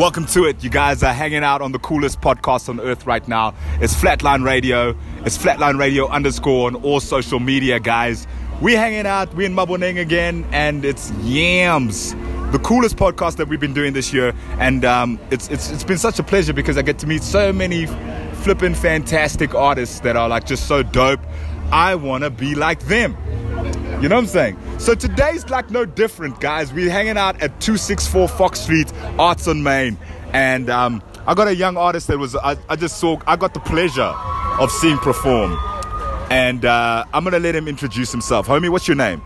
Welcome to it. You guys are hanging out on the coolest podcast on earth right now. It's Flatline Radio. It's Flatline Radio _ on all social media, guys. We're hanging out. We're in Maboneng again, and it's Yams, the coolest podcast that we've been doing this year. And it's been such a pleasure because I get to meet so many flipping fantastic artists that are like just so dope. I want to be like them. You know what I'm saying? So today's like no different, guys. We're hanging out at 264 Fox Street, Arts on Main. And I got a young artist that was, I got the pleasure of seeing perform. And I'm going to let him introduce himself. Homie, what's your name?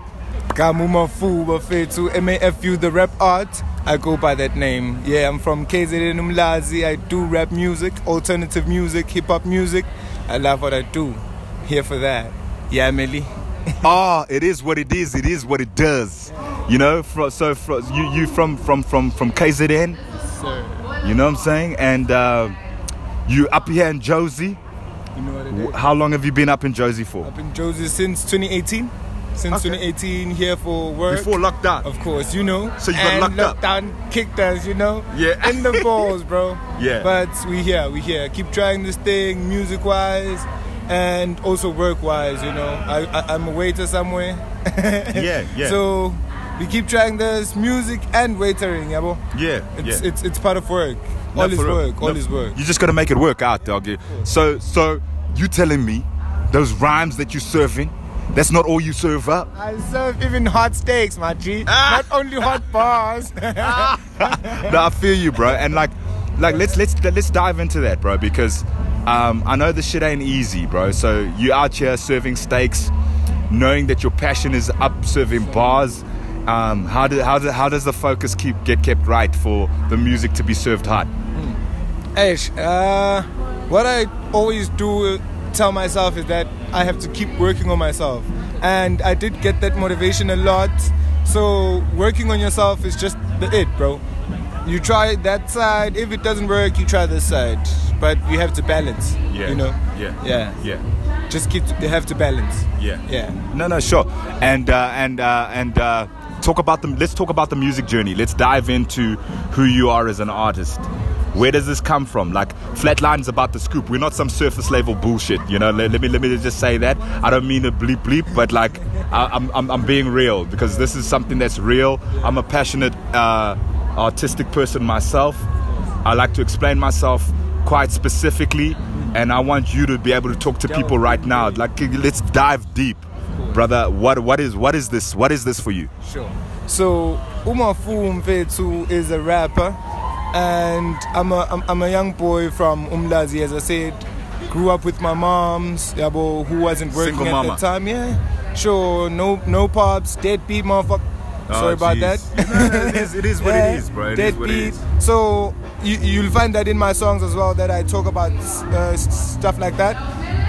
Kamuma Fuwafetu, MAFU, the rap art. I go by that name. Yeah, I'm from KZN Umlazi. I do rap music, alternative music, hip-hop music. I love what I do. Here for that. Yeah, Melly. Ah, it is what it is. It is what it does. You know, so you from KZN. Yes, sir. You know what I'm saying? And you up here in Jersey. You know what it is. How long have you been up in Jersey for? I've been in Jersey since 2018. Since 2018, here for work. Before lockdown, of course, you know. So you got locked up. Lockdown kicked us, you know. Yeah. In the balls, bro. Yeah. But we here. Keep trying this thing, music-wise. And also work-wise, you know, I'm a waiter somewhere. yeah. So we keep trying this music and waitering, yabo. It's part of work. All is work. You just gotta make it work out, doggy. So you telling me those rhymes that you're serving? That's not all you serve up. I serve even hot steaks, my G. Ah! Not only hot bars. No, I feel you, bro. And like let's dive into that, bro, because. I know this shit ain't easy, bro. So you out here serving steaks, knowing that your passion is up serving bars. How does the focus get kept right for the music to be served hot? Aish, what I always do tell myself is that I have to keep working on myself, and I did get that motivation a lot. So working on yourself is just it, bro. You try that side. If it doesn't work, you try this side. But you have to balance. Yeah. You know. Yeah. Just have to balance. Yeah. No, sure. And talk about them. Let's talk about the music journey. Let's dive into who you are as an artist. Where does this come from? Like, Flatline's about the scoop. We're not some surface level bullshit, you know. Let me just say that. I don't mean a bleep, but like, I'm being real because this is something that's real. Yeah. I'm a passionate. Artistic person myself. I like to explain myself quite specifically, and I want you to be able to talk to people right now. Like, let's dive deep, brother. What is this? What is this for you? Sure. So Umafu Mfethu is a rapper, and I'm a young boy from Umlazi, as I said. Grew up with my mom's yabo, who wasn't working at the time. Yeah. Sure. No pops. Deadbeat motherfucker. Sorry about that. It is what it is, bro. Deadbeat. So you'll find that in my songs as well, that I talk about stuff like that.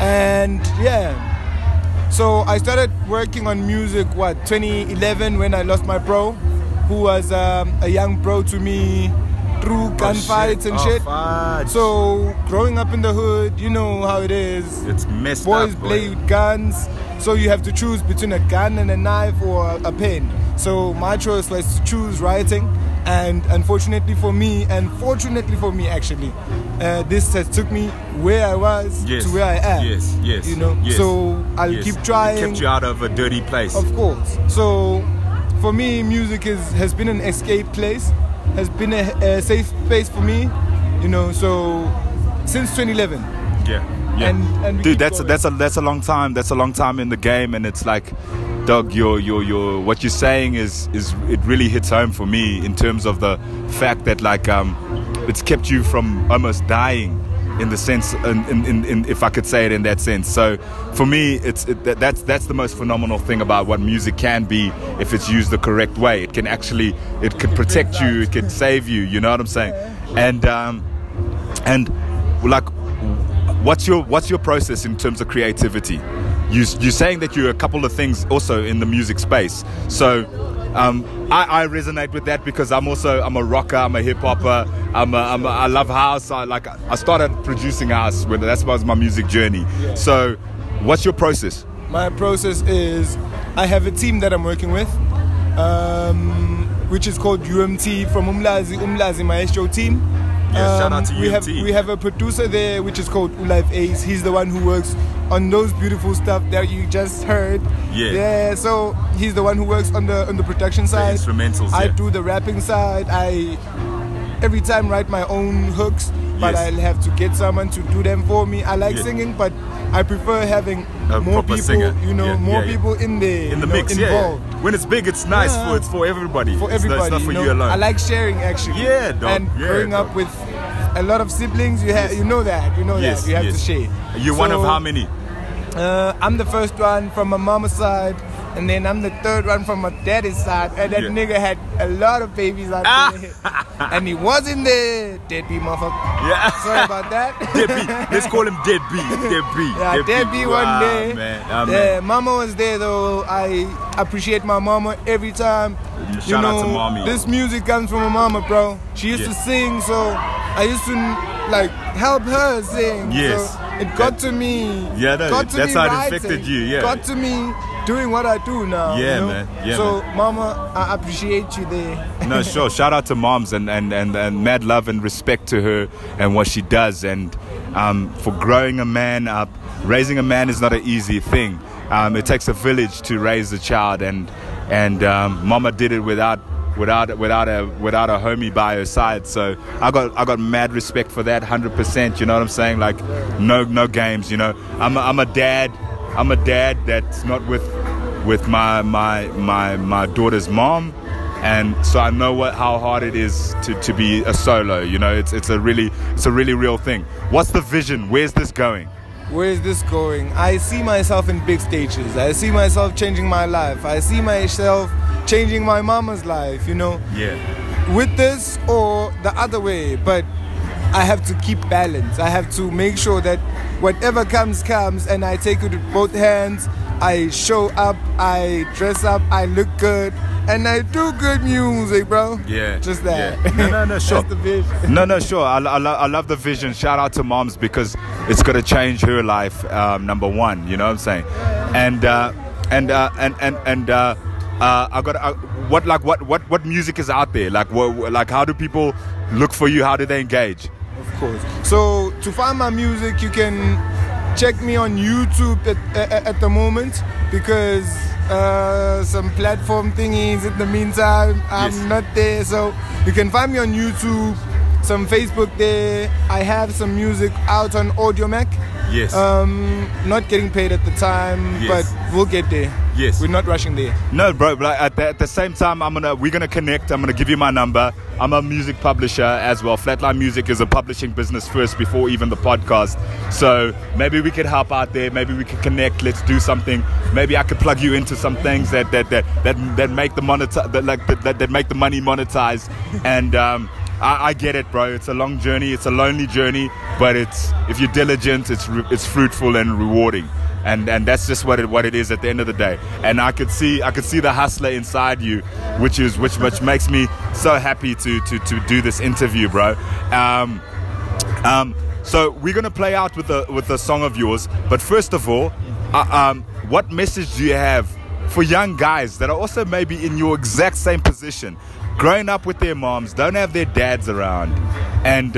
And yeah, so I started working on music 2011, when I lost my bro, who was a young bro to me through gunfights and shit. So growing up in the hood, you know how it is. It's messed up. Boys play with guns, so you have to choose between a gun and a knife or a pen. So my choice was to choose writing, and fortunately for me actually, this has took me where I was to where I am. Yes. You know, so I'll keep trying. It kept you out of a dirty place. Of course. So for me, music has been an escape place, has been a safe space for me, you know. So since 2011. Yeah. And dude, that's a long time. That's a long time in the game, and it's like. Doug, your what you're saying is it really hits home for me in terms of the fact that like it's kept you from almost dying in the sense, in if I could say it in that sense. So for me, that's the most phenomenal thing about what music can be if it's used the correct way. It can actually protect you, it can save you. You know what I'm saying? And like, what's your process in terms of creativity? You're saying that you're a couple of things also in the music space. So I resonate with that because I'm a rocker, I'm a hip-hopper, I love house. I started producing house, that was my music journey. Yeah. So what's your process? My process is, I have a team that I'm working with, which is called UMT from Umlazi, my SHO team. Yes, shout out to UMT. We have a producer there which is called Life Ace. He's the one who works on those beautiful stuff that you just heard. Yeah. Yeah. So he's the one who works on the production side. The instrumentals. I do the rapping side. I every time write my own hooks, but yes, I'll have to get someone to do them for me. I like singing, but I prefer having a more people, singer. You know, more people in there, in the mix, involved. Yeah. When it's big, it's nice for it's for everybody. For everybody, it's not for you alone. I like sharing actually. Yeah, dog. And growing up with a lot of siblings, you have, you know that. You have to share. You're one of how many? I'm the first one from my mama's side. And then I'm the third one from my daddy's side. And that nigga had a lot of babies out there. And he wasn't there. Deadbeat motherfucker. Yeah. Sorry about that. Deadbeat. Let's call him Deadbeat. Deadbeat. Yeah, Deadbeat one day. Man. Ah, man. Yeah, mama was there though. I appreciate my mama every time. Shout out to mommy. This music comes from my mama, bro. She used to sing, so I used to like help her sing. Yes. So it got to me. Yeah, no, that's how it affected you. Yeah. Got to me. Doing what I do now. Yeah, you know? Man. Yeah, so, man. Mama, I appreciate you there. No, sure. Shout out to moms and mad love and respect to her and what she does. And for growing a man up, raising a man is not an easy thing. It takes a village to raise a child, and Mama did it without a homie by her side. So I got mad respect for that, 100%. You know what I'm saying? Like no games. You know, I'm a dad. I'm a dad that's not with my daughter's mom, and so I know how hard it is to be a solo. You know, it's a really real thing. What's the vision? Where's this going? Where is this going? I see myself in big stages. I see myself changing my life. I see myself changing my mama's life. You know. Yeah. With this or the other way, but I have to keep balance. I have to make sure that whatever comes, and I take it with both hands. I show up, I dress up, I look good, and I do good music, bro. Yeah. Just that. Yeah. No, sure. That's the vision. No, sure. I love the vision. Shout out to moms because it's going to change her life, number one. You know what I'm saying? Yeah. What music is out there? Like, how do people look for you? How do they engage? Of course. So to find my music, you can check me on YouTube at the moment because some platform thingies in the meantime. I'm not there, so you can find me on YouTube, some Facebook there. I have some music out on AudioMac. Yes. Not getting paid at the time, but we'll get there. Yes. We're not rushing there. No, bro. But at the same time, we're gonna connect. I'm gonna give you my number. I'm a music publisher as well. Flatline Music is a publishing business first before even the podcast. So maybe we could help out there. Maybe we could connect. Let's do something. Maybe I could plug you into some things that make the money monetized. And I get it, bro. It's a long journey. It's a lonely journey, but if you're diligent, it's fruitful and rewarding. And that's just what it is at the end of the day. And I could see the hustler inside you, which makes me so happy to do this interview, bro. So we're gonna play out with a song of yours. But first of all, what message do you have for young guys that are also maybe in your exact same position, growing up with their moms, don't have their dads around, and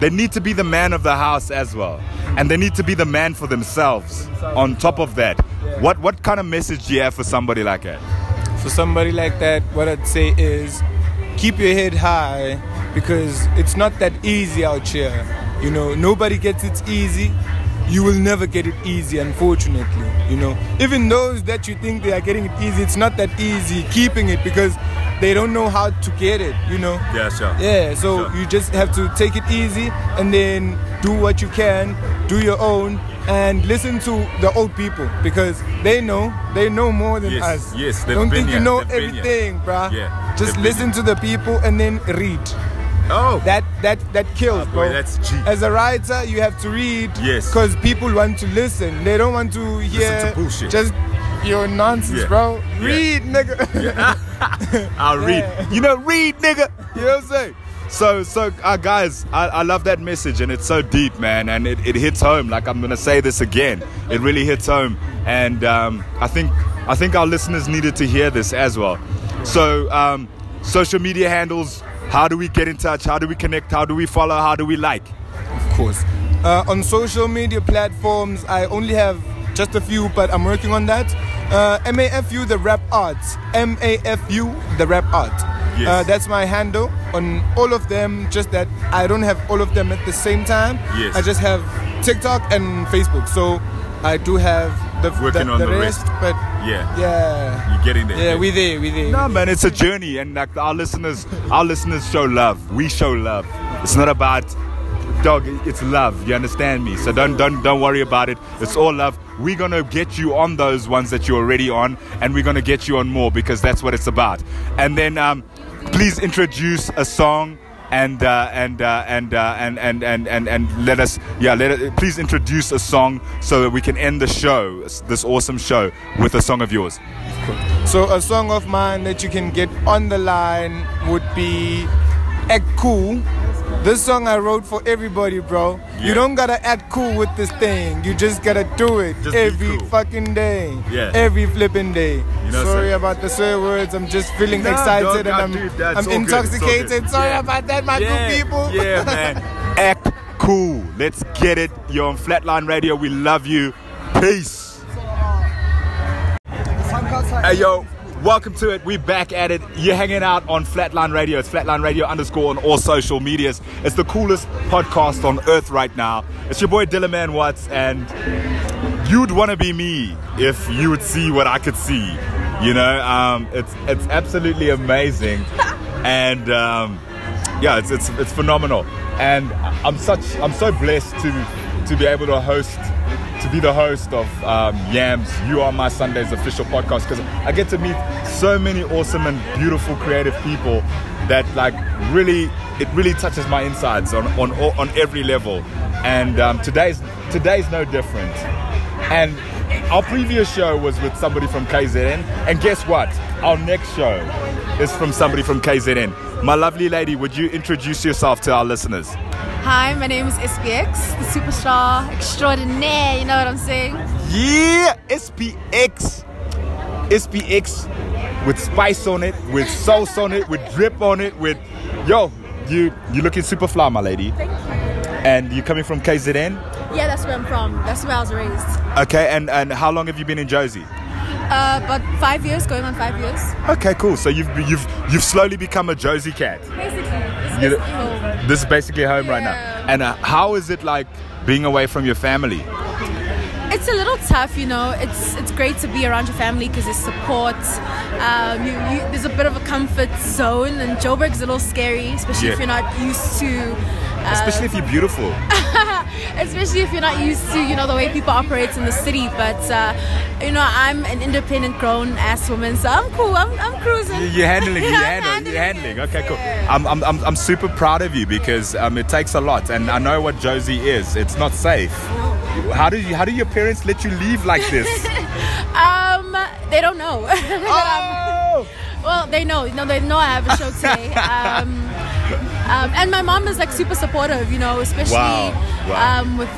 they need to be the man of the house as well, and they need to be the man for themselves on top of that? What kind of message do you have for somebody like that? For somebody like that, what I'd say is keep your head high, because it's not that easy out here. You know, nobody gets it easy. You will never get it easy, unfortunately. You know, even those that you think they are getting it easy, it's not that easy keeping it, because they don't know how to get it, you know. Yeah, sure. Yeah, so you just have to take it easy and then do what you can, do your own, and listen to the old people, because they know more than us. Yes, don't think you know everything, bruh. Yeah, just listen to the people and then read. Oh, that kills, bro. That's G. As a writer, you have to read. Yes, because people want to listen. They don't want to hear to bullshit. Just your nonsense, bro. Read, nigga. I'll read. You know, read, nigga. You know what I'm saying? So, guys, I love that message, and it's so deep, man, and it hits home. Like, I'm gonna say this again. It really hits home, and I think our listeners needed to hear this as well. So, social media handles. How do we get in touch? How do we connect? How do we follow? How do we like? Of course. On social media platforms, I only have just a few, but I'm working on that. MAFU, the rap arts. MAFU, the rap art. Yes. That's my handle on all of them, just that I don't have all of them at the same time. Yes. I just have TikTok and Facebook. So I do have the rest, but yeah, you're getting there. Yeah, we're there. Nah, man, it's a journey, and like our listeners show love. We show love. It's not about dog. It's love. You understand me? So don't worry about it. It's all love. We're gonna get you on those ones that you're already on, and we're gonna get you on more because that's what it's about. And then please introduce a song. And please introduce a song so that we can end the show, this awesome show, with a song of yours. So a song of mine that you can get on the line would be Act Cool. This song I wrote for everybody, bro. Yeah. You don't gotta act cool with this thing. You just gotta do it every fucking day. Yeah. Every flipping day. You know, sorry about the swear words. I'm just feeling excited and I'm intoxicated. Sorry about that, my good people. Yeah, man. Act cool. Let's get it. You're on Flatline Radio. We love you. Peace. Hey, yo. Welcome to it. We're back at it. You're hanging out on Flatline Radio. It's Flatline Radio_ on all social medias. It's the coolest podcast on earth right now. It's your boy Dillaman Watts, and you'd want to be me if you would see what I could see. You know, it's absolutely amazing, and yeah, it's phenomenal. And I'm so blessed to be able to host. To be the host of Yams, You Are My Sunday's official podcast, because I get to meet so many awesome and beautiful creative people that like really touches my insides on every level, and today's no different. And our previous show was with somebody from KZN, and guess what? Our next show is from somebody from KZN. My lovely lady, would you introduce yourself to our listeners? Hi, my name is SBX, the superstar extraordinaire, you know what I'm saying? Yeah, SBX. SBX with spice on it, with sauce on it, with drip on it, with... Yo, you're looking super fly, my lady. Thank you. And you're coming from KZN? Yeah, that's where I'm from. That's where I was raised. Okay, and how long have you been in Jersey? About 5 years, going on 5 years. Okay, cool. So you've slowly become a Jersey cat. Basically, this is basically home right now. And how is it like being away from your family? It's a little tough, you know. It's great to be around your family because there's support. There's a bit of a comfort zone, and Joburg's a little scary, especially if you're not used to. Especially if you're beautiful. Especially if you're not used to, you know, the way people operate in the city. But, you know, I'm an independent grown-ass woman, so I'm cool. I'm cruising. You're handling it. You're handling. Okay, cool. I'm super proud of you because it takes a lot. And I know what Josie is. It's not safe. How do your parents let you leave like this? They don't know. Oh! Well, they know. No, they know I have a show today. And my mom is like super supportive, you know, especially with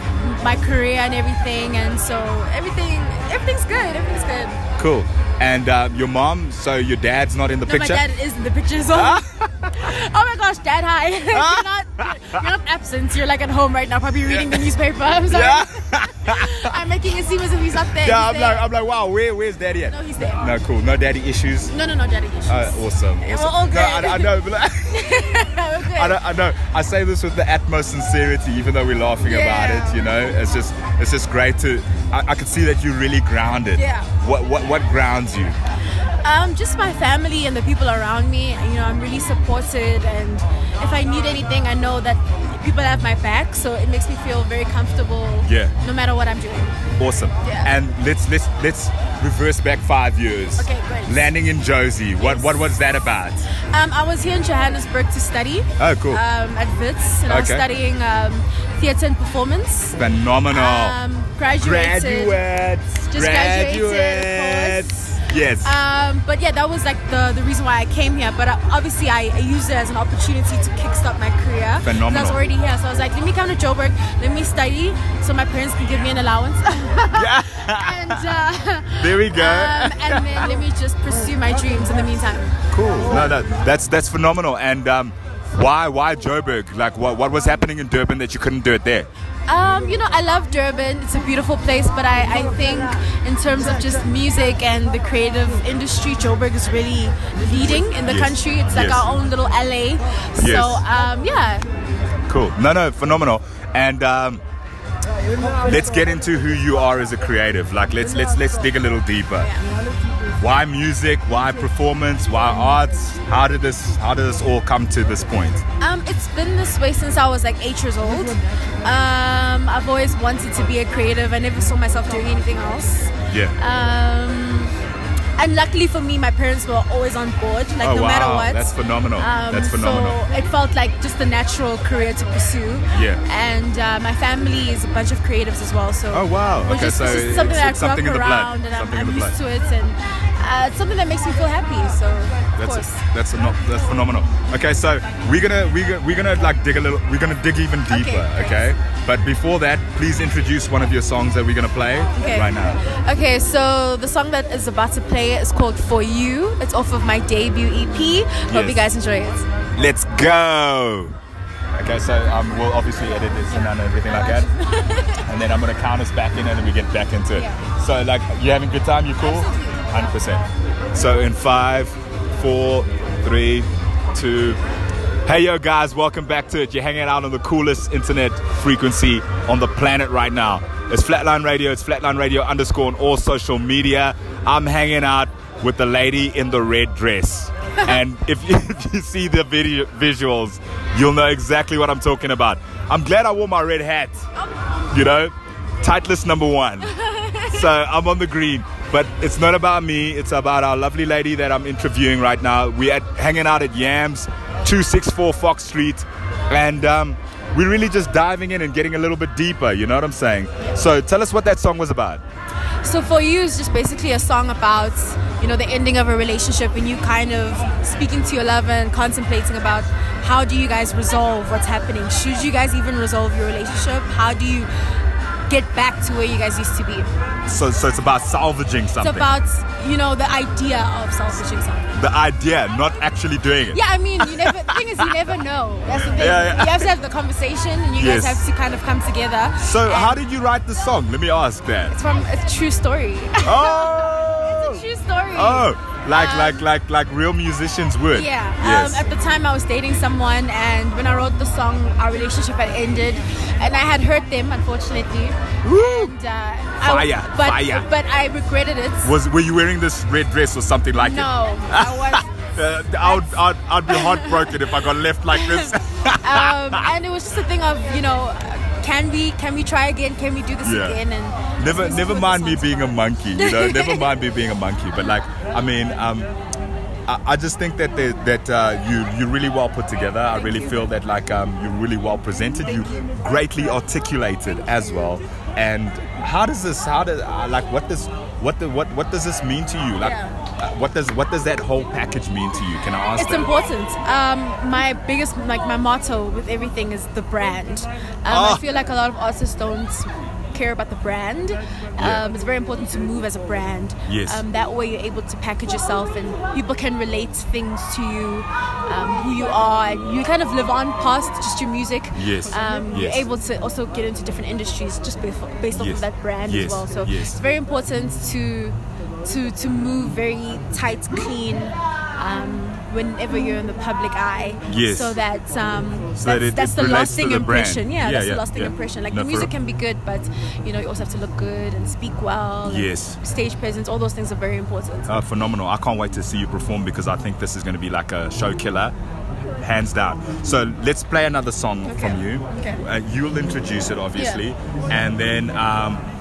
my career and everything. And so everything's good. Everything's good. Cool. And your mom, so your dad's not in the picture? My dad is in the picture. So oh my gosh, Dad, hi. You're not absent. You're like at home right now, probably reading the newspaper. I'm sorry. I'm making it seem as if he's not there. Yeah, I'm like, wow, where's Daddy at? No, he's there. No, cool. No daddy issues. No daddy issues. Awesome. Yeah, awesome. We're all good. No, I know. But like, I know. I say this with the utmost sincerity, even though we're laughing about it. You know, it's just great to. I can see that you're really grounded. Yeah. What grounds you? Just my family and the people around me. You know, I'm really supported, and if I need anything, I know that people have my back, so it makes me feel very comfortable. Yeah. No matter what I'm doing. Awesome. Yeah. And let's reverse back 5 years. Okay, great. Landing in Jersey. Yes. What was that about? I was here in Johannesburg to study. Oh, cool. At WITS, and I was studying theatre and performance. Phenomenal. Graduated. Of course. Yes. But yeah, that was like the reason why I came here. But obviously, I used it as an opportunity to kickstart my career. Phenomenal. I was already here, so I was like, let me come to Joburg, let me study, so my parents can give me an allowance. Yeah. And there we go. And then let me just pursue my dreams in the meantime. Cool. No, that's phenomenal. And Why Joburg? Like, what was happening in Durban that you couldn't do it there? I love Durban. It's a beautiful place, but I think in terms of just music and the creative industry, Joburg is really leading in the country. It's like our own little LA. So, yeah. Cool. No, phenomenal. And let's get into who you are as a creative. Like, let's dig a little deeper. Why music? Why performance? Why arts? How did this all come to this point? It's been this way since I was like 8 years old. I've always wanted to be a creative. I never saw myself doing anything else. Yeah. And luckily for me, my parents were always on board, like no matter what. That's phenomenal. So it felt like just the natural career to pursue. Yeah. And my family is a bunch of creatives as well. So okay, just, so it's just something that I grew up around, and I'm used to it, and it's something that makes me feel happy. So that's phenomenal. Okay, so we're gonna dig even deeper. Okay? But before that, please introduce one of your songs that we're gonna play right now. Okay, so the song that is about to play is called For You. It's off of my debut EP. Hope you guys enjoy it. Let's go. Okay, so we'll obviously edit this and everything like that, and then I'm gonna count us back in and then we get back into it. So like, you having a good time? You cool? 100%. So in 5, 4, 3, 2. Hey yo guys, welcome back to it. You're hanging out on the coolest internet frequency on the planet right now. It's Flatline Radio. It's Flatline Radio _ on all social media. I'm hanging out with the lady in the red dress. And if you see the video visuals, you'll know exactly what I'm talking about. I'm glad I wore my red hat. You know, tight list #1. So I'm on the green. But it's not about me. It's about our lovely lady that I'm interviewing right now. We're hanging out at Yams, 264 Fox Street. And we're really just diving in and getting a little bit deeper, you know what I'm saying? So tell us what that song was about. So For You is just basically a song about, you know, the ending of a relationship and you kind of speaking to your lover and contemplating about how do you guys resolve what's happening? Should you guys even resolve your relationship? How do you get back to where you guys used to be? So it's about salvaging something. It's about, you know, the idea of salvaging something. The idea, not actually doing it. Yeah, I mean, you never. The thing is, you never know. That's the thing. Yeah. You have to have the conversation, and you guys have to kind of come together. So, how did you write the song? Let me ask that. It's from a true story. Oh, it's a true story. Oh. Like real musicians would. Yeah. At the time I was dating someone, and when I wrote the song, our relationship had ended, and I had hurt them, unfortunately. Woo! And, but I regretted it. Were you wearing this red dress or something like it? No, I wasn't. I'd be heartbroken if I got left like this. And it was just a thing of, you know, can we try again? Can we do this again? And never mind me being a monkey, you know. Never mind me being a monkey. But like, I mean, I just think that you're really well put together. I really feel that like you're really well presented. You greatly articulated as well. And how does this? How does what does this mean to you? Like, what does that whole package mean to you? Can I ask? It's important. My biggest, like, my motto with everything is the brand. I feel like a lot of artists don't care about the brand. It's very important to move as a brand. That way you're able to package yourself and people can relate things to you, who you are, and you kind of live on past just your music. You're able to also get into different industries just based off of that brand as well. So it's very important to move very tight, clean, whenever you're in the public eye, so that that's the lasting impression. The lasting impression. Like, the music can be good, but you know, you also have to look good and speak well. Stage presence, all those things are very important. Phenomenal! I can't wait to see you perform because I think this is going to be like a show killer, hands down. So let's play another song from you. You'll introduce it, obviously, and then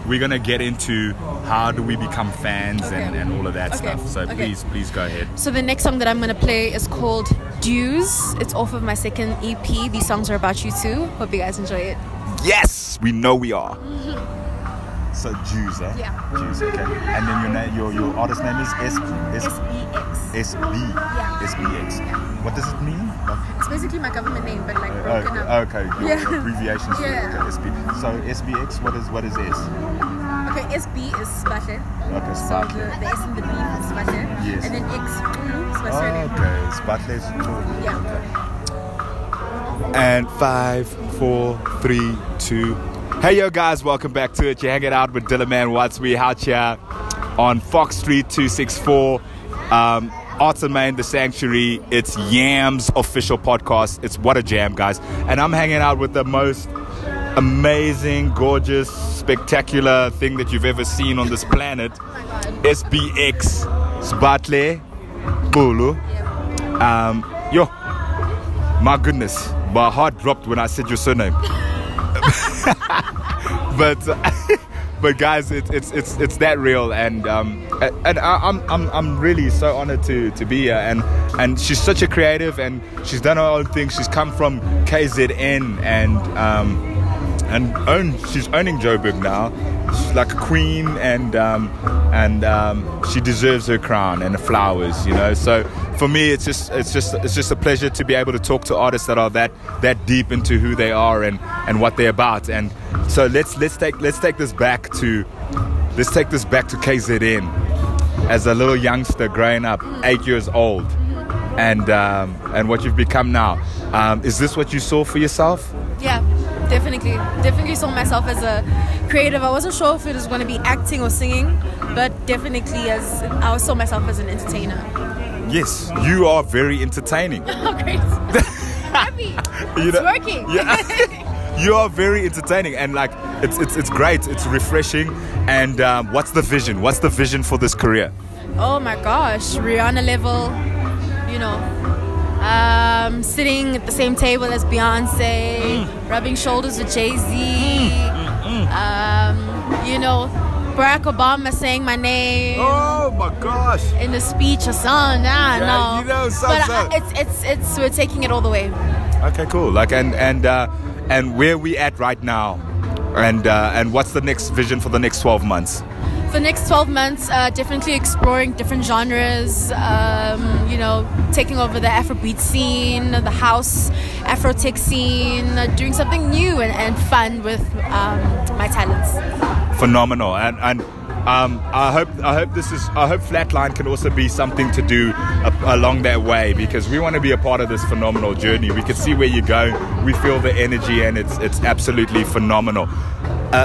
we're going to get into how do we become fans and all of that stuff. So please go ahead. So the next song that I'm going to play is called Dues. It's off of my second EP. These songs are about you too. Hope you guys enjoy it. Yes, we know we are. So Dues, eh? Yeah. Dues, okay. And then your artist name is SBX. SBX. What does it mean? It's basically my government name, but like broken up. Okay, your abbreviations. So SBX, what is S? Okay, SB is Sbahle. Okay, Sbahle. So the S and the B is Sbahle. And then X, Sbahle. Okay, Sbahle is cool. Yeah. Okay. And 5, 4, 3, 2. Hey yo guys, welcome back to it. You're hanging out with Dillaman Watts. We out here on Fox Street 264, Arts on Main, The Sanctuary. It's Yams official podcast. It's what a jam, guys. And I'm hanging out with the most amazing, gorgeous, spectacular thing that you've ever seen on this planet. SBX, Sbahle, Bulu. Yo, my goodness, my heart dropped when I said your surname. But guys, it's that real, and I'm really so honored to be here, and she's such a creative, and she's done her own thing. She's come from KZN, and she's owning Joburg now. She's like a queen, and she deserves her crown and the flowers, you know. So for me, it's just a pleasure to be able to talk to artists that are that deep into who they are and what they're about. And so let's take this back to KZN as a little youngster growing up, 8 years old, and what you've become now. Is this what you saw for yourself? Yeah. Definitely saw myself as a creative. I wasn't sure if it was going to be acting or singing, but definitely as I saw myself as an entertainer. Yes, you are very entertaining. Oh, great. Happy. It's working. Yeah. You are very entertaining, and like it's great. It's refreshing. And what's the vision? What's the vision for this career? Oh my gosh, Rihanna level, you know. Sitting at the same table as Beyonce, rubbing shoulders with Jay-Z, you know, Barack Obama saying my name. Oh my gosh! In the speech or something. Yeah, no. You know, it's we're taking it all the way. Okay, cool. Like and where we at right now, and what's the next vision for the next 12 months? For the next 12 months, definitely exploring different genres, you know, taking over the Afrobeat scene, the house, Afrotech scene, doing something new and fun with my talents. Phenomenal. And I hope Flatline can also be something to do along that way, because we want to be a part of this phenomenal journey. We can see where you're going. We feel the energy, and it's absolutely phenomenal.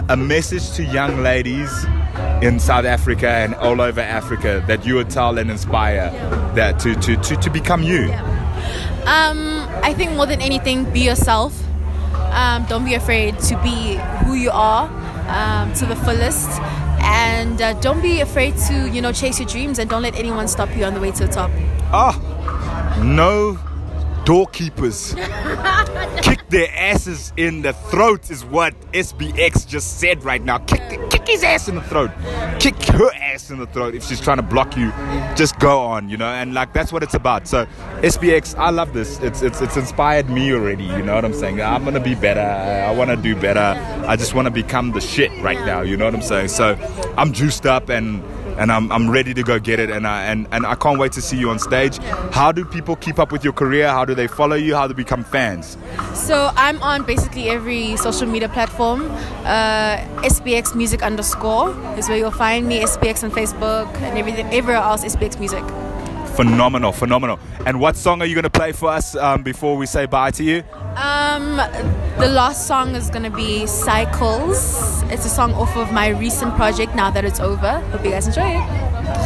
A message to young ladies in South Africa and all over Africa that you would tell and inspire that to become you. Yeah. I think more than anything, be yourself. Don't be afraid to be who you are to the fullest. And don't be afraid to, you know, chase your dreams, and don't let anyone stop you on the way to the top. Oh, no doorkeepers. Kick their asses in the throat is what SBX just said right now. Kick his ass in the throat. Kick her ass in the throat if she's trying to block you. Just go on, you know, and like that's what it's about. So SBX, I love this. It's inspired me already, you know what I'm saying? I'm gonna be better. I wanna do better. I just wanna become the shit right now, you know what I'm saying? So I'm juiced up and I'm ready to go get it, and I can't wait to see you on stage. How do people keep up with your career? How do they follow you? How do they become fans? So I'm on basically every social media platform. SBX music_ is where you'll find me. SBX on Facebook and everything, everywhere else SBX Music. Phenomenal. And what song are you going to play for us before we say bye to you? The last song is going to be Cycles. It's a song off of my recent project, Now That It's Over. Hope you guys enjoy it.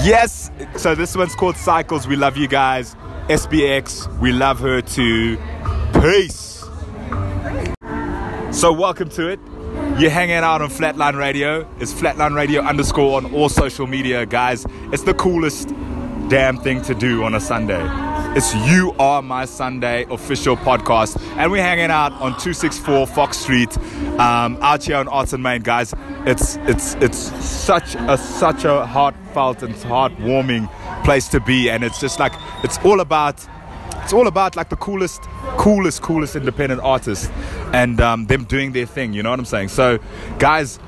Yes. So this one's called Cycles. We love you guys. SBX, we love her too. Peace. So welcome to it. You're hanging out on Flatline Radio. It's Flatline Radio_ on all social media, guys. It's the coolest damn thing to do on a Sunday. It's You Are My Sunday official podcast, and we're hanging out on 264 Fox Street, out here on Arts and Main, guys. It's such a heartfelt and heartwarming place to be, and it's just like it's all about like the coolest independent artists and them doing their thing. You know what I'm saying? So, guys,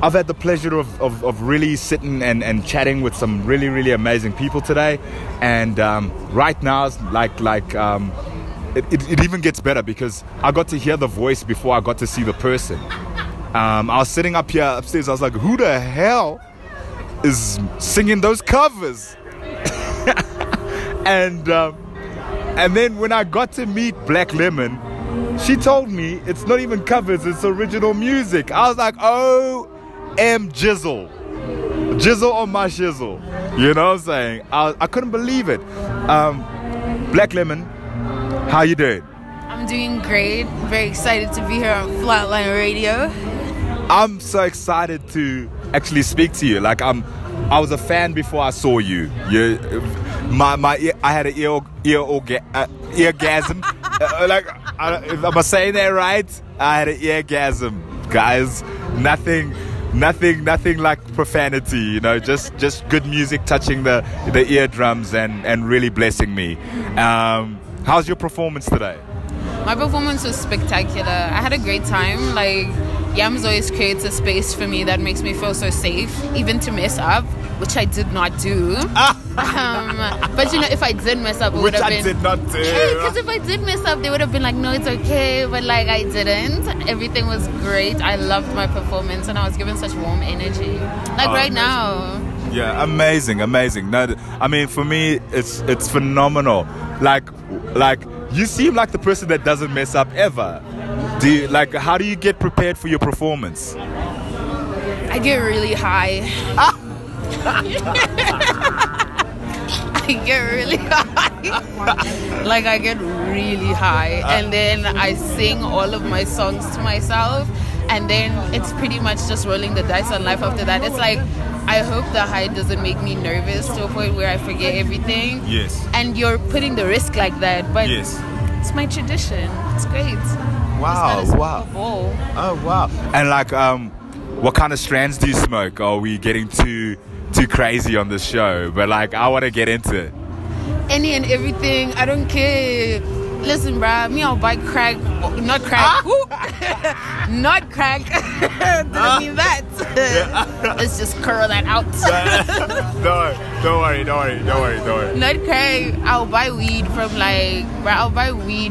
I've had the pleasure of really sitting and chatting with some really amazing people today, and right now it's like it even gets better because I got to hear the voice before I got to see the person. I was sitting up here upstairs. I was like, who the hell is singing those covers? And then when I got to meet Black Lemon, She told me it's not even covers, it's original music. I was like, OM jizzle. Jizzle on my shizzle. You know what I'm saying? I couldn't believe it. Black Lemon, how you doing? I'm doing great. Very excited to be here on Flatline Radio. I'm so excited to actually speak to you. Like, I was a fan before I saw you. I had an eargasm. Am I saying that right? I had an eargasm, guys. Nothing like profanity, you know, just good music touching the eardrums and really blessing me. How's your performance today? My performance was spectacular. I had a great time. Like, Yams always creates a space for me that makes me feel so safe, even to mess up, which I did not do. But you know, if I did mess up, it would have been... Which I did not do. Yeah, because if I did mess up, they would have been like, no, it's okay, but like, I didn't. Everything was great. I loved my performance, and I was given such warm energy. Like, right amazing. Now. Yeah, amazing. No, I mean, for me, it's phenomenal. Like, you seem like the person that doesn't mess up ever. Do you, like, how do you get prepared for your performance? I get really high. I get really high. Like, I get really high, and then I sing all of my songs to myself, and then it's pretty much just rolling the dice on life after that. It's like, I hope the high doesn't make me nervous to a point where I forget everything. Yes. And you're putting the risk like that, but yes, it's my tradition. It's great. Wow. Oh, wow. And like, what kind of strands do you smoke? Are we getting too crazy on this show? But like, I want to get into it. Any and everything. I don't care. Listen, bruh, me, I'll buy crack. Not crack. Not crack. Didn't mean that. Yeah. Let's just curl that out. Don't worry. Not crack. I'll buy weed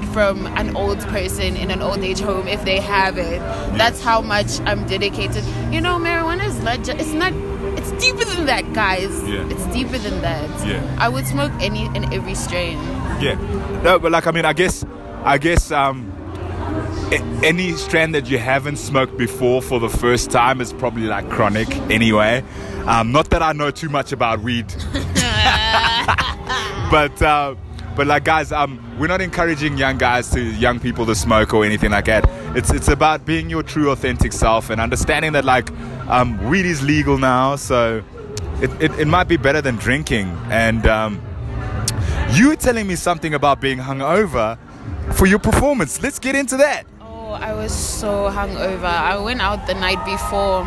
from an old person in an old age home if they have it. Yes. That's how much I'm dedicated. You know, marijuana is not just, it's deeper than that, guys. Yeah. It's deeper than that. Yeah. I would smoke any and every strain. Yeah. No, but like, I mean, I guess any strand that you haven't smoked before for the first time is probably like chronic anyway. Not that I know too much about weed. But like, guys, we're not encouraging young people to smoke or anything like that. It's about being your true authentic self and understanding that like, weed is legal now, so it might be better than drinking. And you were telling me something about being hungover for your performance. Let's get into that. Oh, I was so hungover. I went out the night before,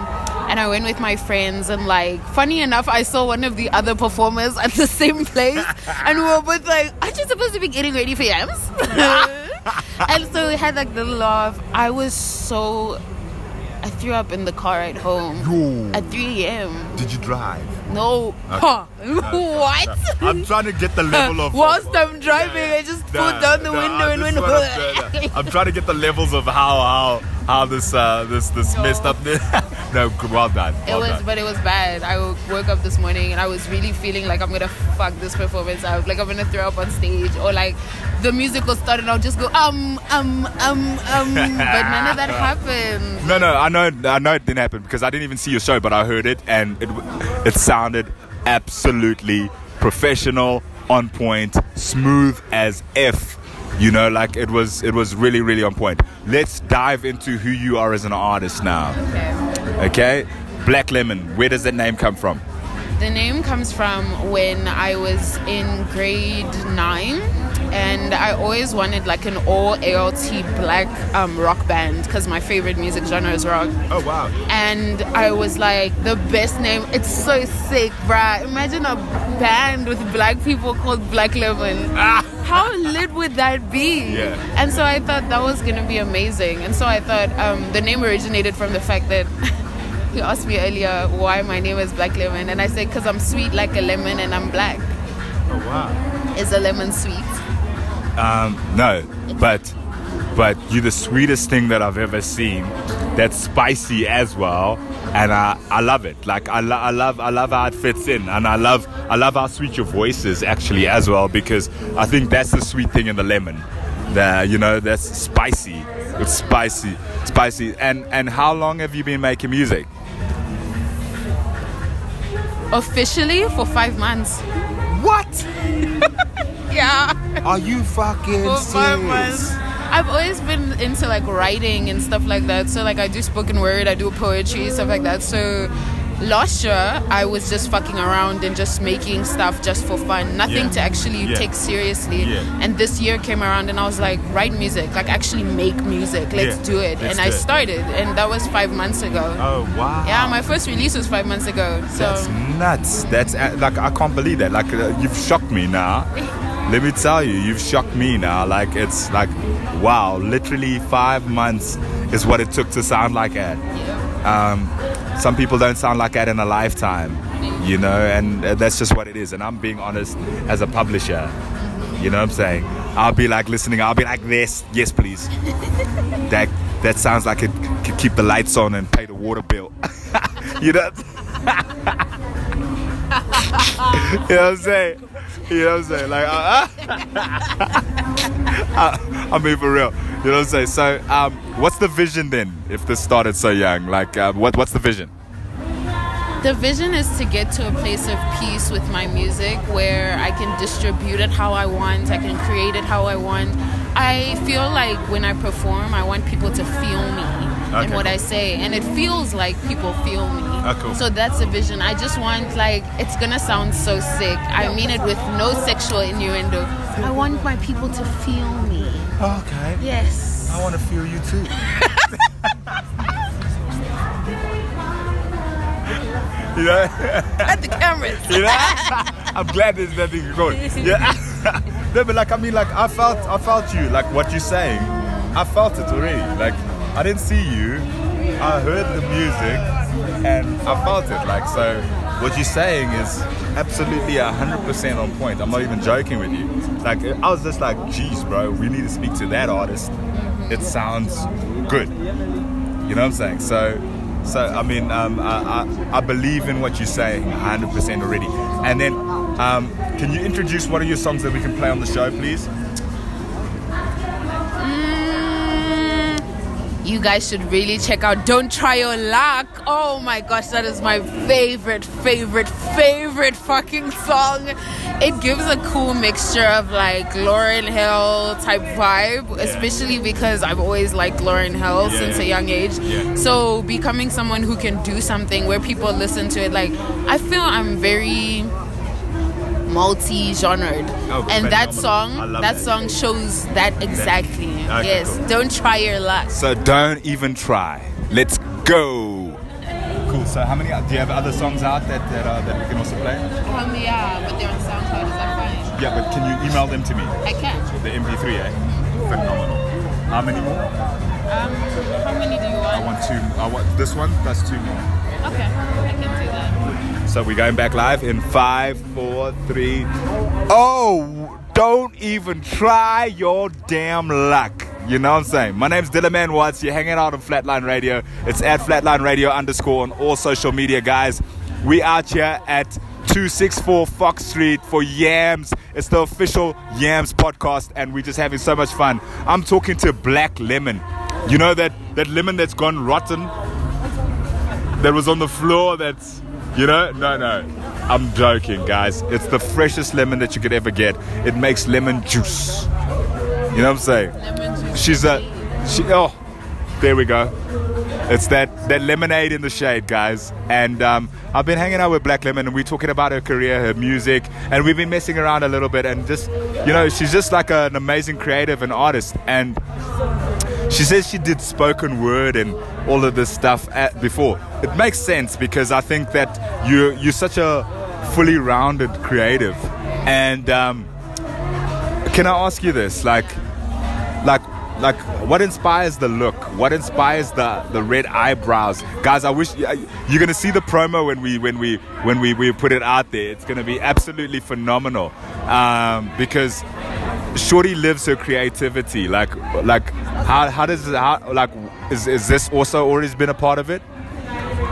and I went with my friends, and like, funny enough, I saw one of the other performers at the same place, and we were both like, aren't you supposed to be getting ready for Yams? And so we had like the laugh. I threw up in the car at home. Yo. At 3 a.m. Did you drive? No. Okay. Huh. What? I'm trying to get the level of... Whilst I'm driving, I just pulled down the window and went... I'm trying to get the levels of how this messed up... No, well done. But it was bad. I woke up this morning and I was really feeling like I'm going to fuck this performance up. Like, I'm going to throw up on stage, or like the music will start and I'll just go, But none of that happened. No, I know it didn't happen because I didn't even see your show, but I heard it and it sounded absolutely professional, on point, smooth as F. You know, like, it was really, really on point. Let's dive into who you are as an artist now. Okay? Black Lemon, where does that name come from? The name comes from when I was in grade 9, and I always wanted like an all ALT black rock band because my favorite music genre is rock. Oh, wow. And I was like, the best name. It's so sick, bruh. Imagine a band with black people called Black Lemon. How lit would that be? Yeah. And so I thought that was going to be amazing. And so I thought the name originated from the fact that... He asked me earlier why my name is Black Lemon, and I said because I'm sweet like a lemon and I'm black. Oh, wow. Is a lemon sweet? No, but you're the sweetest thing that I've ever seen. That's spicy as well, and I love it. Like, I love how it fits in, and I love how sweet your voice is actually as well, because I think that's the sweet thing in the lemon. that, you know, that's spicy. It's spicy, spicy. And how long have you been making music? Officially for 5 months. What? Yeah. Are you fucking for serious? 5 months. I've always been into like writing and stuff like that. So like I do spoken word, I do poetry, stuff like that. So last year I was just fucking around and just making stuff just for fun. Nothing to actually take seriously. And this year came around and I was like, write music. Like actually make music. Let's do it. Let's and I started, and that was 5 months ago. Oh wow. Yeah, my first release was 5 months ago. So that's nuts. That's like, I can't believe that. Like you've shocked me now. Let me tell you, you've shocked me now. Like, it's like, wow, literally 5 months is what it took to sound like that. Yeah. Some people don't sound like that in a lifetime, you know, and that's just what it is. And I'm being honest as a publisher, you know what I'm saying? I'll be like listening, I'll be like, this, yes, please. That sounds like it could keep the lights on and pay the water bill. You know? You know what I'm saying? You know what I'm saying? Like, I mean, for real. You know what I'm saying? So, what's the vision then? If this started so young, like, what's the vision? The vision is to get to a place of peace with my music, where I can distribute it how I want, I can create it how I want. I feel like when I perform, I want people to feel me. Okay. And what I say, and it feels like people feel me. Oh, cool. So that's the vision. I just want, like, it's gonna sound so sick, I mean it with no sexual innuendo. I want my people to feel me. Okay. Yes, I want to feel you too. You know? At the cameras. You know? I'm glad there's nothing going. Yeah. No, but like, I mean, like, I felt you, like what you're saying, I felt it already. Like, I didn't see you, I heard the music, and I felt it. Like, so what you're saying is absolutely 100% on point. I'm not even joking with you. Like, I was just like, geez, bro, we need to speak to that artist. It sounds good. You know what I'm saying? So I mean, I believe in what you're saying 100% already. And then, can you introduce one of your songs that we can play on the show, please? You guys should really check out Don't Try Your Luck. Oh my gosh, that is my favorite fucking song. It gives a cool mixture of like Lauryn Hill type vibe, especially because I've always liked Lauryn Hill since a young age. So becoming someone who can do something where people listen to it, like, I feel I'm very multi-genrered. And that song shows that exactly. Okay, yes, cool. Don't try your luck. So don't even try. Let's go. Cool. So how many do you have other songs out that we can also play? Yeah, but they're on SoundCloud. Is that fine? Yeah, but can you email them to me? I can. The MP3, eh? Phenomenal. How many more? How many do you want? I want two. I want this one plus two more. Okay, I can do that. So we're going back live in 5, 4, 3. Oh, don't even try your damn luck. You know what I'm saying? My name's Dylan Watts. You're hanging out on Flatline Radio. It's at Flatline Radio _ on all social media, guys. We out here at 264 Fox Street for Yams. It's the official Yams podcast, and we're just having so much fun. I'm talking to Black Lemon. You know that lemon that's gone rotten? That was on the floor, that's, you know? No. I'm joking, guys. It's the freshest lemon that you could ever get. It makes lemon juice. You know what I'm saying? Lemon juice. Oh, there we go. It's that lemonade in the shade, guys. And I've been hanging out with Black Lemon, and we're talking about her career, her music, and we've been messing around a little bit, and just, you know, she's just like an amazing creative and artist. And she says she did spoken word and all of this stuff before. It makes sense, because I think that you're such a fully rounded creative. And can I ask you this? Like, what inspires the look? What inspires the red eyebrows? Guys, I wish you're gonna see the promo when we put it out there. It's gonna be absolutely phenomenal, because Shorty lives her creativity. Like is this also always been a part of it?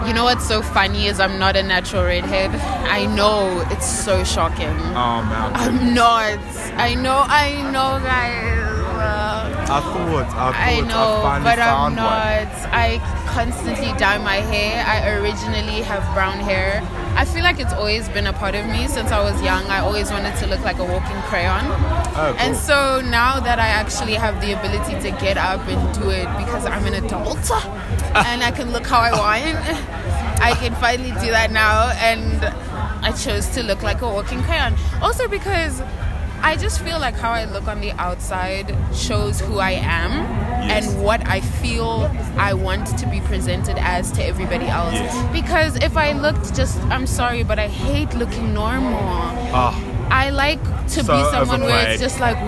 You know what's so funny is I'm not a natural redhead. I know, it's so shocking. Oh man, I'm not. I know, guys. world. I know, but I'm not. I constantly dye my hair. I originally have brown hair. I feel like it's always been a part of me since I was young. I always wanted to look like a walking crayon. Oh, cool. And so now that I actually have the ability to get up and do it because I'm an adult and I can look how I want, I can finally do that now. And I chose to look like a walking crayon. Also because I just feel like how I look on the outside shows who I am, yes, and what I feel I want to be presented as to everybody else. Yes. Because if I looked just, I'm sorry, but I hate looking normal. I like to be someone where it's just like, who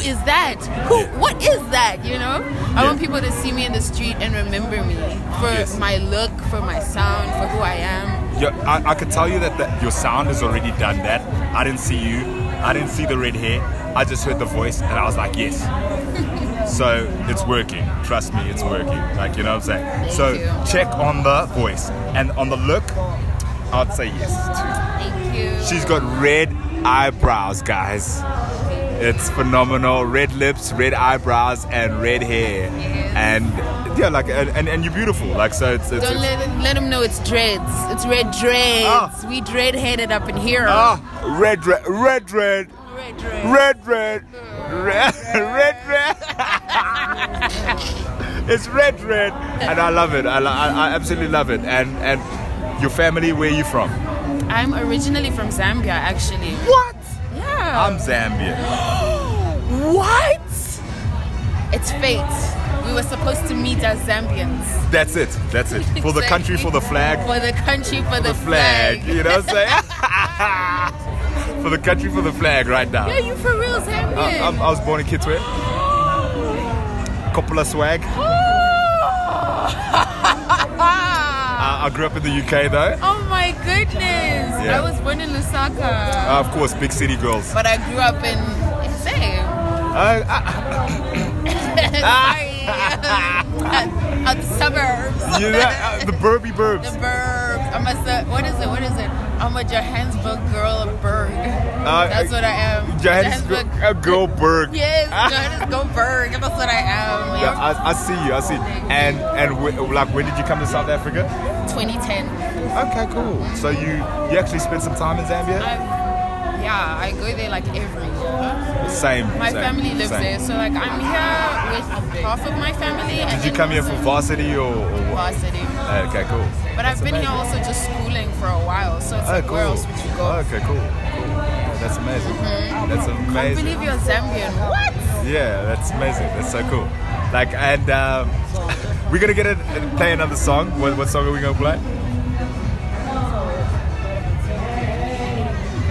is that? What is that? You know? I want people to see me in the street and remember me for my look, for my sound, for who I am. Yeah, I could tell you that your sound has already done that. I didn't see you. I didn't see the red hair, I just heard the voice and I was like, yes. So it's working, trust me, it's working. Like, you know what I'm saying? Check on the voice and on the look, I'd say yes too. Thank you. She's got red eyebrows, guys. It's phenomenal. Red lips, red eyebrows, and red hair. Yes. And yeah, like, and you're beautiful. Like, so it's don't let them know it's dreads. It's red dreads. Oh. We dread headed up in here. Oh, red dread, red dread, red dread, red dread, red dread. It's red dread, and I love it. I absolutely love it. And your family, where are you from? I'm originally from Zambia, actually. What? I'm Zambian. What? It's fate. We were supposed to meet as Zambians. That's it. That's it. For exactly. The country, for the flag. For the country, for the flag. You know what I'm saying? For the country, for the flag right now. Yeah, you for real Zambian. I was born in Kitwe. Coppola swag. I grew up in the UK though. Oh my goodness. Yeah. I was born in Lusaka. Of course, big city girls. But I grew up in SA. Sorry, out the suburbs. You know, the Burby burbs. The burbs. I'm a what is it? I'm a Johannesburg girl of Berg. That's what I am. Johannesburg girl Berg. Yes, Johannesburg Berg. That's what I am. Yeah, I see you. I see. And when did you come to South Africa? 2010. Okay, cool. So you actually spent some time in Zambia? I go there like every year. My family lives there, so like I'm here with half of my family. Did you come here for varsity or what? Varsity. Okay, cool. But I've been here also just schooling for a while, so it's like where else would you go? Okay, cool. That's amazing. Mm-hmm. That's amazing. I can't believe you're Zambian. What? Yeah, that's amazing. That's so cool. Like, and we're gonna get and play another song. What song are we gonna play?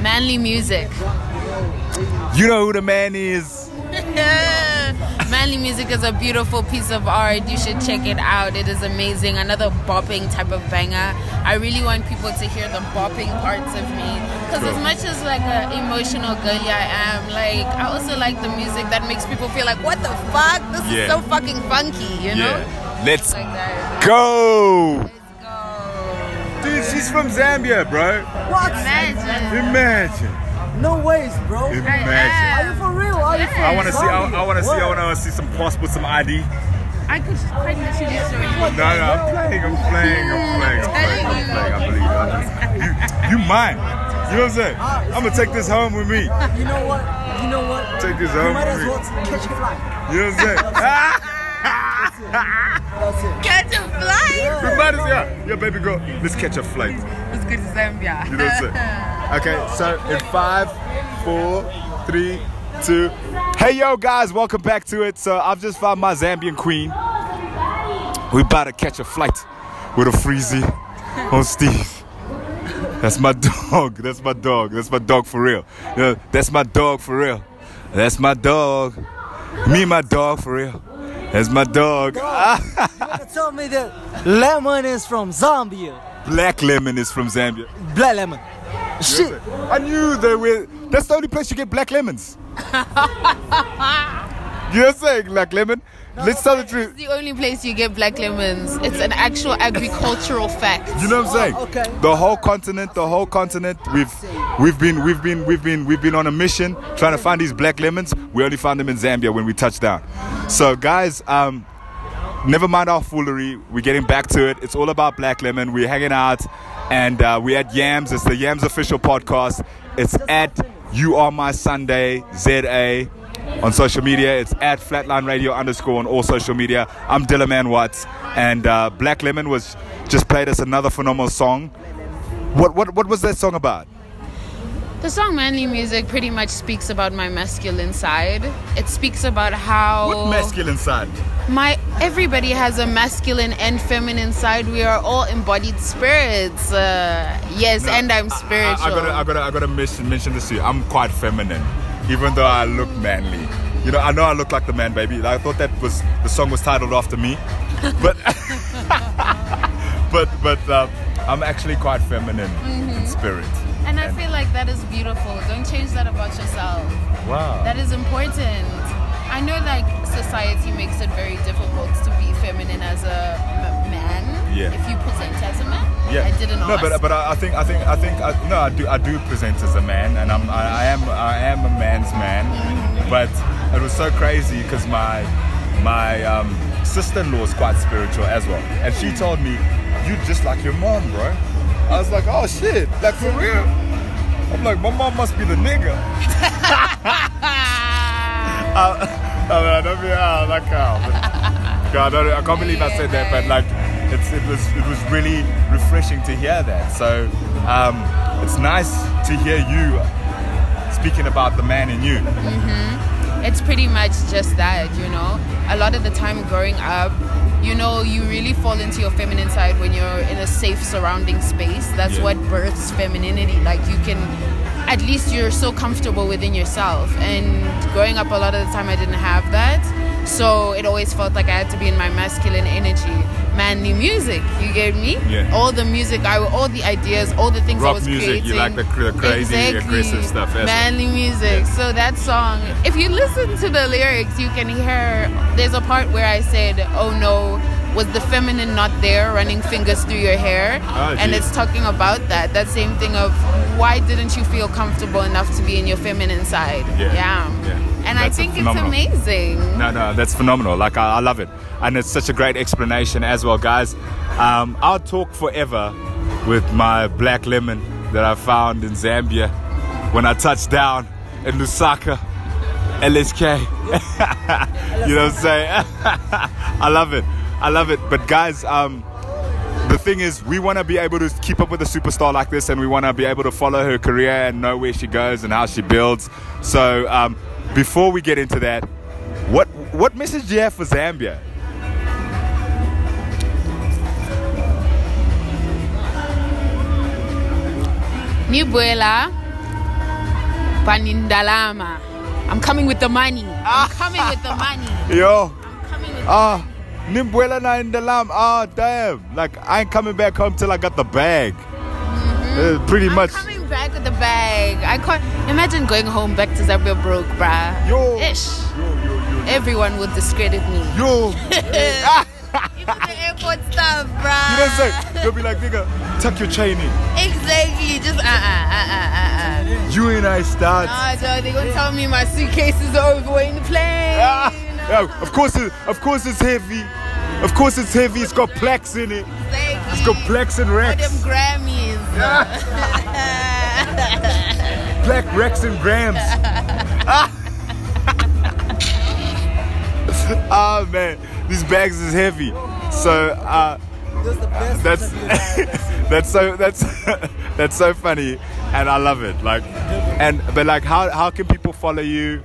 Manly music. You know who the man is. Manly music is a beautiful piece of art. You should check it out. It is amazing. Another bopping type of banger. I really want people to hear the bopping parts of me. Because as much as like an emotional girly I am, like I also like the music that makes people feel like, what the fuck? This is so fucking funky, you know? Yeah. Let's like go! Dude, she's from Zambia, bro. What? Imagine. No ways, bro. Imagine. Are you for real? Are you for real? I wanna see some passport, some ID. I could quite literally show you. No, I'm playing. You mine. You know what I'm saying? I'm gonna take this home with me. You know what? Take this home with me. You might as well catch a flight. You know what I'm saying? Catch a flight. Yeah, baby girl. Let's catch a flight. Let's go to Zambia. You know what I'm saying? Okay, so in 5, 4, 3, 2. Hey, yo, guys, welcome back to it. So I've just found my Zambian queen. We about to catch a flight with a freezy on Steve. That's my dog. That's my dog. That's my dog for real. You know, that's my dog for real. That's my dog. Me, and my dog for real. That's my dog. Bro, you told me that Lemon is from Zambia. Black Lemon is from Zambia. Black Lemon. Shit. I knew they were. That's the only place you get black lemons. You know what I'm saying? Black Lemon. Let's tell the truth. It's the only place you get black lemons. It's an actual agricultural fact. You know what I'm saying? Okay. The whole continent. We've been on a mission trying to find these black lemons. We only found them in Zambia when we touched down. So guys, never mind our foolery. We're getting back to it. It's all about black lemon. We're hanging out, and we're at Yams. It's the Yams official podcast. It's at You Are My Sunday ZA. On social media, it's at Flatline Radio _ on all social media. I'm Dillaman Watts, and Black Lemon was just played us another phenomenal song. What was that song about? The song Manly Music pretty much speaks about my masculine side. It speaks about how... What masculine side? Everybody has a masculine and feminine side. We are all embodied spirits. Yes, no, and I'm spiritual. I gotta mention this to you. I'm quite feminine, even though I look manly. You know I look like the man, baby. I thought that was the song was titled after me, but but I'm actually quite feminine in spirit. And I feel like that is beautiful. Don't change that about yourself. Wow. That is important. I know like society makes it very difficult to be feminine as a man. Yeah. If you present as a man. Yeah. I didn't ask. No, but I think I do present as a man, and I am a man's man. Mm-hmm. But it was so crazy because my sister-in-law is quite spiritual as well, and she told me, "You just like your mom, bro." I was like, "Oh shit, like for real." I'm like, "My mom must be the nigga." I can't believe I said that, but like. It was really refreshing to hear that. So it's nice to hear you speaking about the man in you. Mm-hmm. It's pretty much just that, you know. A lot of the time growing up, you know, you really fall into your feminine side when you're in a safe surrounding space. That's what births femininity. Like you can, at least you're so comfortable within yourself. And growing up, a lot of the time I didn't have that. So it always felt like I had to be in my masculine energy. Manly music, you get me? Yeah. All the music, all the ideas, all the things I was creating. Rock music, you like the crazy, aggressive stuff. Manly music. Yeah. So that song, if you listen to the lyrics, you can hear, there's a part where I said, "Oh no, was the feminine not there, running fingers through your hair?" Oh, and it's talking about that same thing of why didn't you feel comfortable enough to be in your feminine side? Yeah. And that's I think it's amazing. No, that's phenomenal. Like, I love it. And it's such a great explanation as well, guys. I'll talk forever with my black lemon that I found in Zambia when I touched down in Lusaka, LSK. You know what I'm saying? I love it. But guys, the thing is, we want to be able to keep up with a superstar like this, and we want to be able to follow her career and know where she goes and how she builds. So, before we get into that, what message do you have for Zambia? Nibuela Panindalama. I'm coming with the money. I'm coming with the money. Yo. I'm coming with the money. Nibuela na indalam. Ah, damn. Like, I ain't coming back home till I got the bag. Mm-hmm. Pretty much. Back with the bag. I can't imagine going home back to Zambia broke, bruh. Yo. Everyone would discredit me. Yo. It's the airport stuff, bruh. You know what I'm saying? You'll be like, "Nigga, tuck your chain in." Exactly. Just You and I start. No, they're gonna tell me my suitcase is overweight in the plane. Of course it's heavy. Of course it's heavy. It's got plaques in it. Exactly. It's got plaques and racks. All them Grammys. Black Rex and Grams. Ah, oh, man, these bags is heavy. So that's so funny, and I love it. Like, but how can people follow you?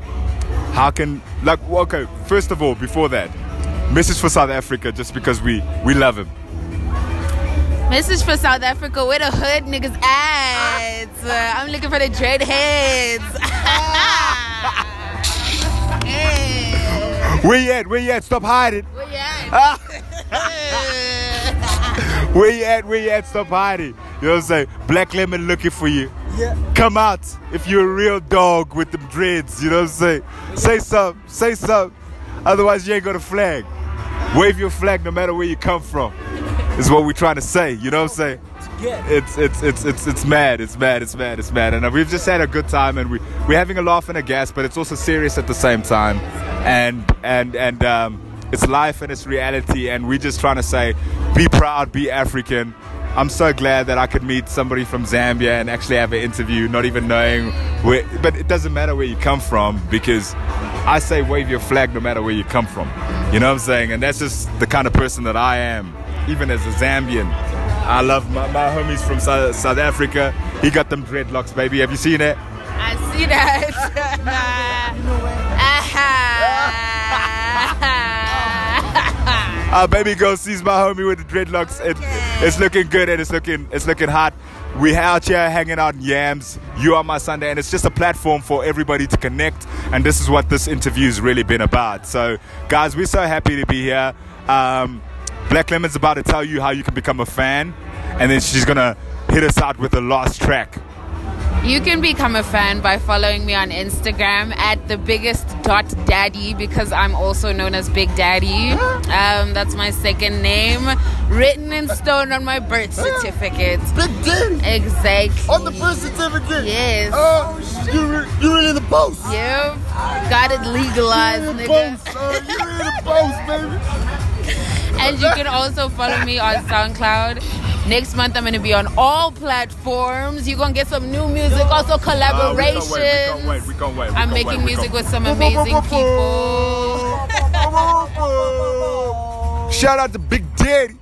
How can okay? First of all, before that, message for South Africa, just because we love him. Message for South Africa, where the hood niggas at? I'm looking for the dread heads. Hey. Where you at? Stop hiding. Where you at? Where you at? Stop hiding. You know what I'm saying? Black Lemon looking for you. Yeah. Come out if you're a real dog with them dreads. You know what I'm saying? Say something. Otherwise, you ain't gonna flag. Wave your flag no matter where you come from, is what we're trying to say. You know what I'm saying? It's mad. And we've just had a good time, and we're having a laugh and a gas, but it's also serious at the same time. And it's life and it's reality, and we're just trying to say, be proud, be African. I'm so glad that I could meet somebody from Zambia and actually have an interview, not even knowing where. But it doesn't matter where you come from, because I say wave your flag no matter where you come from. You know what I'm saying? And that's just the kind of person that I am, even as a Zambian. I love my homies from South Africa. He got them dreadlocks, baby. Have you seen it? I see that. Our baby girl sees my homie with the dreadlocks. Okay. It's looking good, and it's looking hot. We out here hanging out in Yams. You Are My Sunday, and it's just a platform for everybody to connect, and this is what this interview's really been about. So, guys, we're so happy to be here. Black Lemon's about to tell you how you can become a fan, and then she's gonna hit us out with the last track. You can become a fan by following me on Instagram at thebiggest.daddy, because I'm also known as Big Daddy. That's my second name, written in stone on my birth certificate. Big D? Exactly. On the birth certificate? Yes. Oh, shit. You really the boss? Yep. Got it legalized, nigga. You really the boss, baby. And you can also follow me on SoundCloud. Next month I'm going to be on all platforms. You're going to get some new music, also collaborations. We can't wait. I'm making music with some amazing people. Shout out to Big Daddy,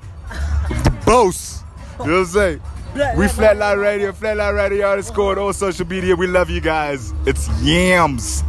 the boss. You know what I'm saying? We Flatline Radio, Flatline Radio _on all social media. We love you guys. It's Yams.